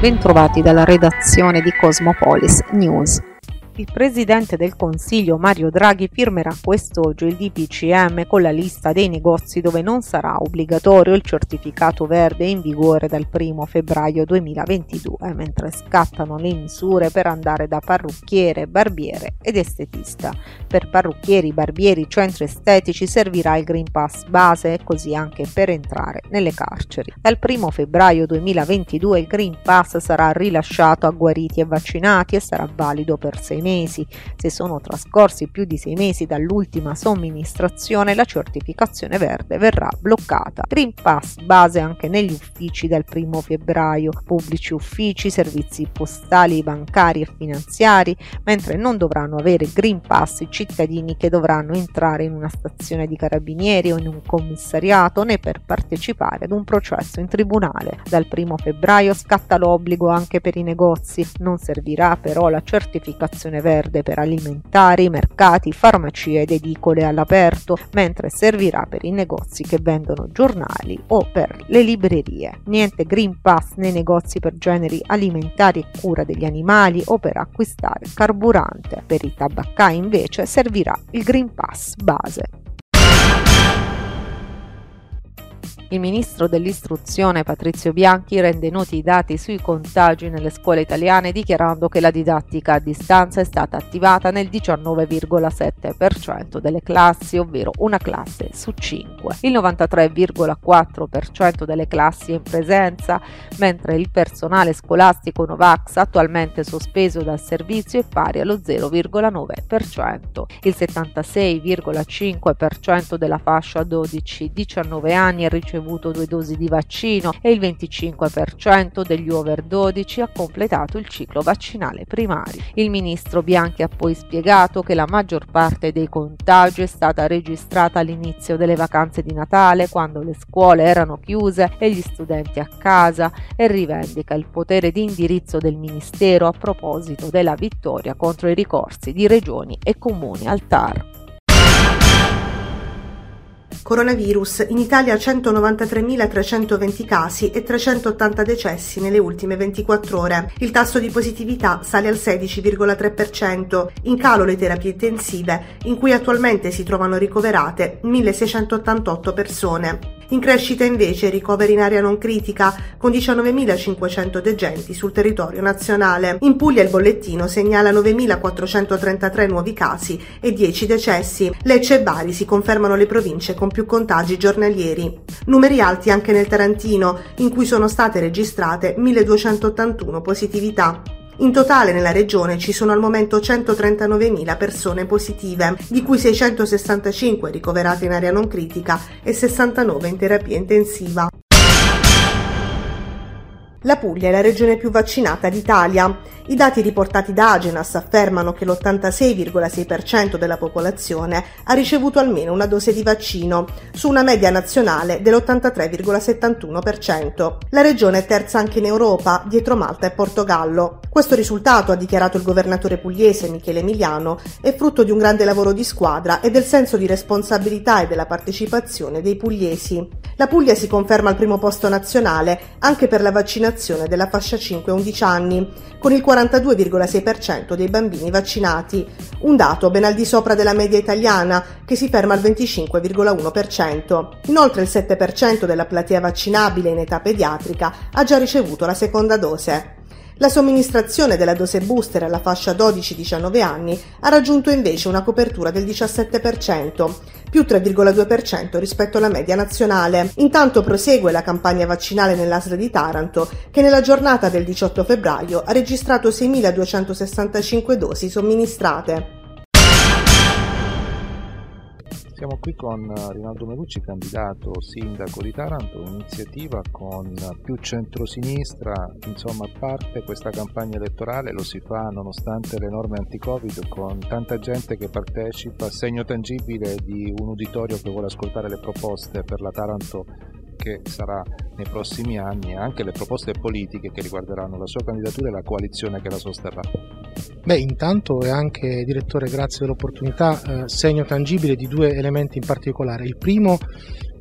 Bentrovati dalla redazione di Cosmopolis News. Il Presidente del Consiglio Mario Draghi firmerà quest'oggi il DPCM con la lista dei negozi dove non sarà obbligatorio il certificato verde in vigore dal 1 febbraio 2022, mentre scattano le misure per andare da parrucchiere, barbiere ed estetista. Per parrucchieri, barbieri, centri estetici servirà il Green Pass base e così anche per entrare nelle carceri. Dal 1 febbraio 2022 il Green Pass sarà rilasciato a guariti e vaccinati e sarà valido per 6 mesi. Se sono trascorsi più di 6 mesi dall'ultima somministrazione, la certificazione verde verrà bloccata. Green Pass base anche negli uffici dal 1 febbraio, pubblici uffici, servizi postali, bancari e finanziari, mentre non dovranno avere Green Pass i cittadini che dovranno entrare in una stazione di carabinieri o in un commissariato, né per partecipare ad un processo in tribunale. Dal 1 febbraio scatta l'obbligo anche per i negozi. Non servirà però la certificazione verde per alimentari, mercati, farmacie ed edicole all'aperto, mentre servirà per i negozi che vendono giornali o per le librerie. Niente Green Pass nei negozi per generi alimentari e cura degli animali o per acquistare carburante. Per i tabaccai invece servirà il Green Pass base. Il ministro dell'istruzione Patrizio Bianchi rende noti i dati sui contagi nelle scuole italiane, dichiarando che la didattica a distanza è stata attivata nel 19,7% delle classi, ovvero una classe su 5. Il 93,4% delle classi è in presenza, mentre il personale scolastico Novax, attualmente sospeso dal servizio, è pari allo 0,9%. Il 76,5% della fascia 12-19 anni è ricevuto 2 dosi di vaccino e il 25% degli over 12 ha completato il ciclo vaccinale primario. Il ministro Bianchi ha poi spiegato che la maggior parte dei contagi è stata registrata all'inizio delle vacanze di Natale, quando le scuole erano chiuse e gli studenti a casa, e rivendica il potere di indirizzo del Ministero a proposito della vittoria contro i ricorsi di regioni e comuni al TAR. Coronavirus, in Italia 193.320 casi e 380 decessi nelle ultime 24 ore. Il tasso di positività sale al 16,3%, in calo le terapie intensive, in cui attualmente si trovano ricoverate 1.688 persone. In crescita invece i ricoveri in area non critica, con 19.500 degenti sul territorio nazionale. In Puglia il bollettino segnala 9.433 nuovi casi e 10 decessi. Lecce e Bari si confermano le province con più contagi giornalieri. Numeri alti anche nel Tarantino, in cui sono state registrate 1.281 positività. In totale nella regione ci sono al momento 139.000 persone positive, di cui 665 ricoverate in area non critica e 69 in terapia intensiva. La Puglia è la regione più vaccinata d'Italia. I dati riportati da Agenas affermano che l'86,6% della popolazione ha ricevuto almeno una dose di vaccino, su una media nazionale dell'83,71%. La regione è terza anche in Europa, dietro Malta e Portogallo. Questo risultato, ha dichiarato il governatore pugliese Michele Emiliano, è frutto di un grande lavoro di squadra e del senso di responsabilità e della partecipazione dei pugliesi. La Puglia si conferma al primo posto nazionale anche per la vaccinazione della fascia 5-11 anni, con il 42,6% dei bambini vaccinati, un dato ben al di sopra della media italiana che si ferma al 25,1%. Inoltre il 7% della platea vaccinabile in età pediatrica ha già ricevuto la seconda dose. La somministrazione della dose booster alla fascia 12-19 anni ha raggiunto invece una copertura del 17%, più 3,2% rispetto alla media nazionale. Intanto prosegue la campagna vaccinale nell'ASL di Taranto, che nella giornata del 18 febbraio ha registrato 6.265 dosi somministrate. Siamo qui con Rinaldo Melucci, candidato sindaco di Taranto, un'iniziativa con più centrosinistra, insomma a parte questa campagna elettorale lo si fa nonostante le norme anti-Covid, con tanta gente che partecipa, segno tangibile di un uditorio che vuole ascoltare le proposte per la Taranto che sarà nei prossimi anni, anche le proposte politiche che riguarderanno la sua candidatura e la coalizione che la sosterrà. Beh, intanto, e anche direttore, grazie dell'opportunità, segno tangibile di 2 elementi in particolare. Il primo,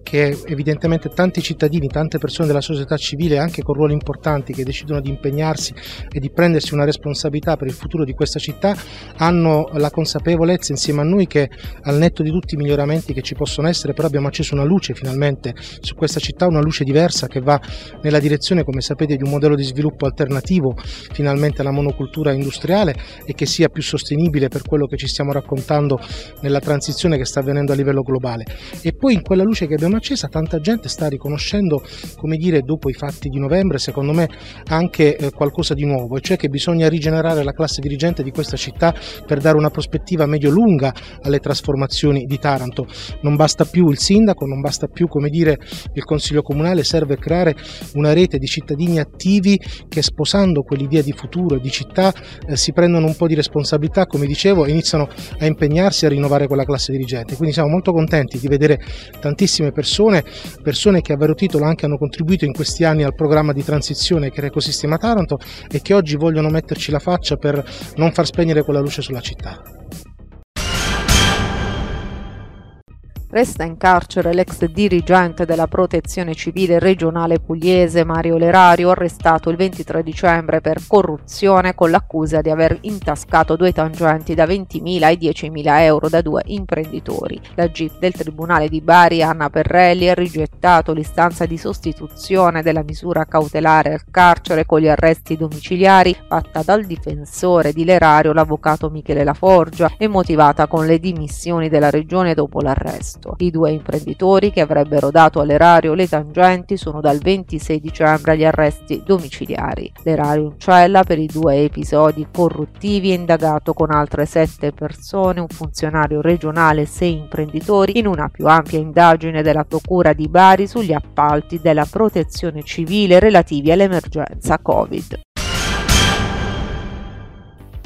che evidentemente tanti cittadini, tante persone della società civile, anche con ruoli importanti, che decidono di impegnarsi e di prendersi una responsabilità per il futuro di questa città, hanno la consapevolezza insieme a noi che, al netto di tutti i miglioramenti che ci possono essere, però abbiamo acceso una luce finalmente su questa città, una luce diversa che va nella direzione, come sapete, di un modello di sviluppo alternativo finalmente alla monocultura industriale e che sia più sostenibile per quello che ci stiamo raccontando nella transizione che sta avvenendo a livello globale. E poi in quella luce che abbiamo accesa tanta gente sta riconoscendo, come dire, dopo i fatti di novembre, secondo me anche qualcosa di nuovo, e cioè che bisogna rigenerare la classe dirigente di questa città per dare una prospettiva medio-lunga alle trasformazioni di Taranto. Non basta più il sindaco, non basta più, come dire, il consiglio comunale, serve creare una rete di cittadini attivi che, sposando quell'idea di futuro e di città, si prendono un po' di responsabilità, come dicevo, e iniziano a impegnarsi a rinnovare quella classe dirigente. Quindi siamo molto contenti di vedere tantissime persone che a vero titolo anche hanno contribuito in questi anni al programma di transizione che era Ecosistema Taranto e che oggi vogliono metterci la faccia per non far spegnere quella luce sulla città. Resta in carcere l'ex dirigente della Protezione Civile regionale pugliese Mario Lerario, arrestato il 23 dicembre per corruzione con l'accusa di aver intascato due tangenti da 20.000 e 10.000 euro da due imprenditori. La GIP del Tribunale di Bari, Anna Perrelli, ha rigettato l'istanza di sostituzione della misura cautelare al carcere con gli arresti domiciliari fatta dal difensore di Lerario, l'avvocato Michele Laforgia, e motivata con le dimissioni della regione dopo l'arresto. I due imprenditori che avrebbero dato all'Erario le tangenti sono dal 26 dicembre agli arresti domiciliari. L'Erario in cella per i due episodi corruttivi è indagato con altre 7 persone, un funzionario regionale e 6 imprenditori, in una più ampia indagine della Procura di Bari sugli appalti della Protezione Civile relativi all'emergenza Covid.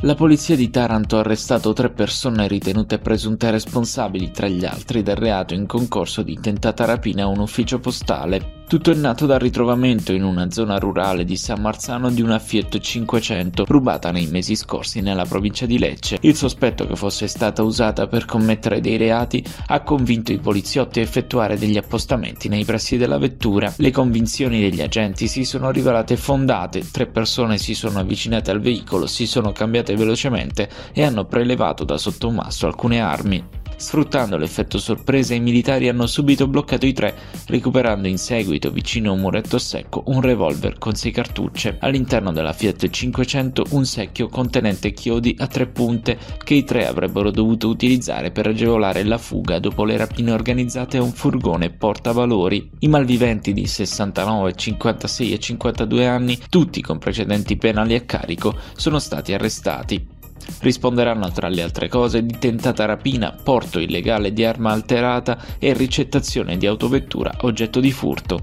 La polizia di Taranto ha arrestato 3 persone ritenute presunte responsabili, tra gli altri, del reato in concorso di tentata rapina a un ufficio postale. Tutto è nato dal ritrovamento in una zona rurale di San Marzano di una Fiat 500 rubata nei mesi scorsi nella provincia di Lecce. Il sospetto che fosse stata usata per commettere dei reati ha convinto i poliziotti a effettuare degli appostamenti nei pressi della vettura. Le convinzioni degli agenti si sono rivelate fondate, 3 persone si sono avvicinate al veicolo, si sono cambiate velocemente e hanno prelevato da sotto un masso alcune armi. Sfruttando l'effetto sorpresa, i militari hanno subito bloccato i 3, recuperando in seguito, vicino a un muretto secco, un revolver con 6 cartucce. All'interno della Fiat 500 un secchio contenente chiodi a 3 punte che i 3 avrebbero dovuto utilizzare per agevolare la fuga dopo le rapine organizzate a un furgone portavalori. I malviventi di 69, 56 e 52 anni, tutti con precedenti penali a carico, sono stati arrestati. Risponderanno, tra le altre cose, di tentata rapina, porto illegale di arma alterata e ricettazione di autovettura oggetto di furto.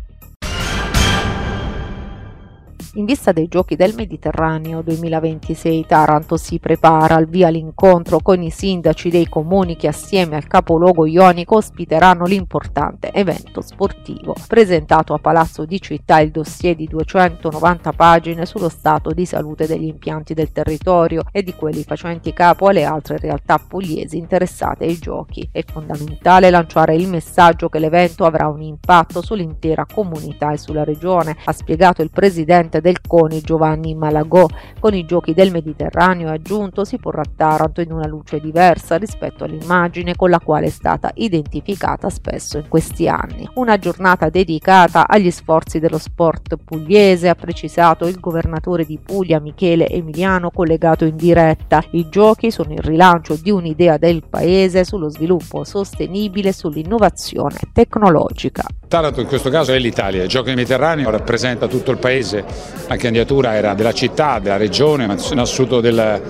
In vista dei Giochi del Mediterraneo 2026, Taranto si prepara, al via l'incontro con i sindaci dei comuni che assieme al capoluogo ionico ospiteranno l'importante evento sportivo. Presentato a Palazzo di Città il dossier di 290 pagine sullo stato di salute degli impianti del territorio e di quelli facenti capo alle altre realtà pugliesi interessate ai Giochi. È fondamentale lanciare il messaggio che l'evento avrà un impatto sull'intera comunità e sulla regione, ha spiegato il presidente del CONI Giovanni Malagò. Con i Giochi del Mediterraneo, ha aggiunto, si porrà Taranto in una luce diversa rispetto all'immagine con la quale è stata identificata spesso in questi anni. Una giornata dedicata agli sforzi dello sport pugliese, ha precisato il governatore di Puglia Michele Emiliano, collegato in diretta. I Giochi sono il rilancio di un'idea del paese sullo sviluppo sostenibile e sull'innovazione tecnologica. Taranto in questo caso è l'Italia, il Gioco del Mediterraneo rappresenta tutto il paese. La candidatura era della città, della regione, ma in assoluto della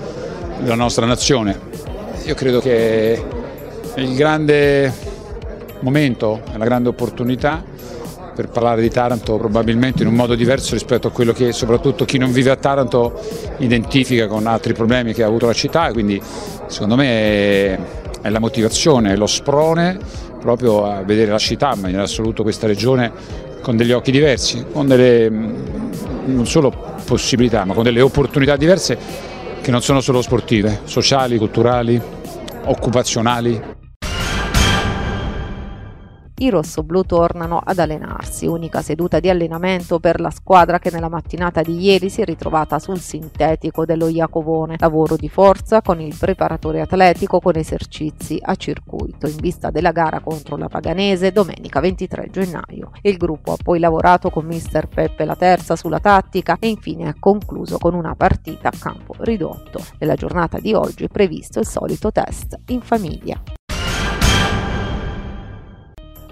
nostra nazione. Io credo che il grande momento, la grande opportunità per parlare di Taranto probabilmente in un modo diverso rispetto a quello che soprattutto chi non vive a Taranto identifica con altri problemi che ha avuto la città, e quindi secondo me è la motivazione, è lo sprone proprio a vedere la città, ma in assoluto questa regione con degli occhi diversi, con delle non solo possibilità ma con delle opportunità diverse che non sono solo sportive, sociali, culturali, occupazionali. i rossoblù tornano ad allenarsi. Unica seduta di allenamento per la squadra che nella mattinata di ieri si è ritrovata sul sintetico dello Iacovone. Lavoro di forza con il preparatore atletico con esercizi a circuito in vista della gara contro la Paganese domenica 23 gennaio. Il gruppo ha poi lavorato con mister Peppe la Terza sulla tattica e infine ha concluso con una partita a campo ridotto. Nella giornata di oggi è previsto il solito test in famiglia.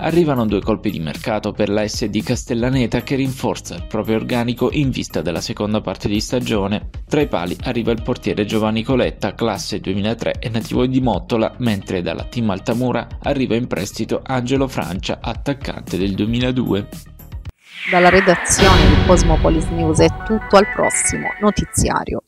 Arrivano due colpi di mercato per la SD Castellaneta che rinforza il proprio organico in vista della seconda parte di stagione. Tra i pali arriva il portiere Giovanni Coletta, classe 2003 e nativo di Mottola, mentre dalla Team Altamura arriva in prestito Angelo Francia, attaccante del 2002. Dalla redazione di Cosmopolis News è tutto, al prossimo notiziario.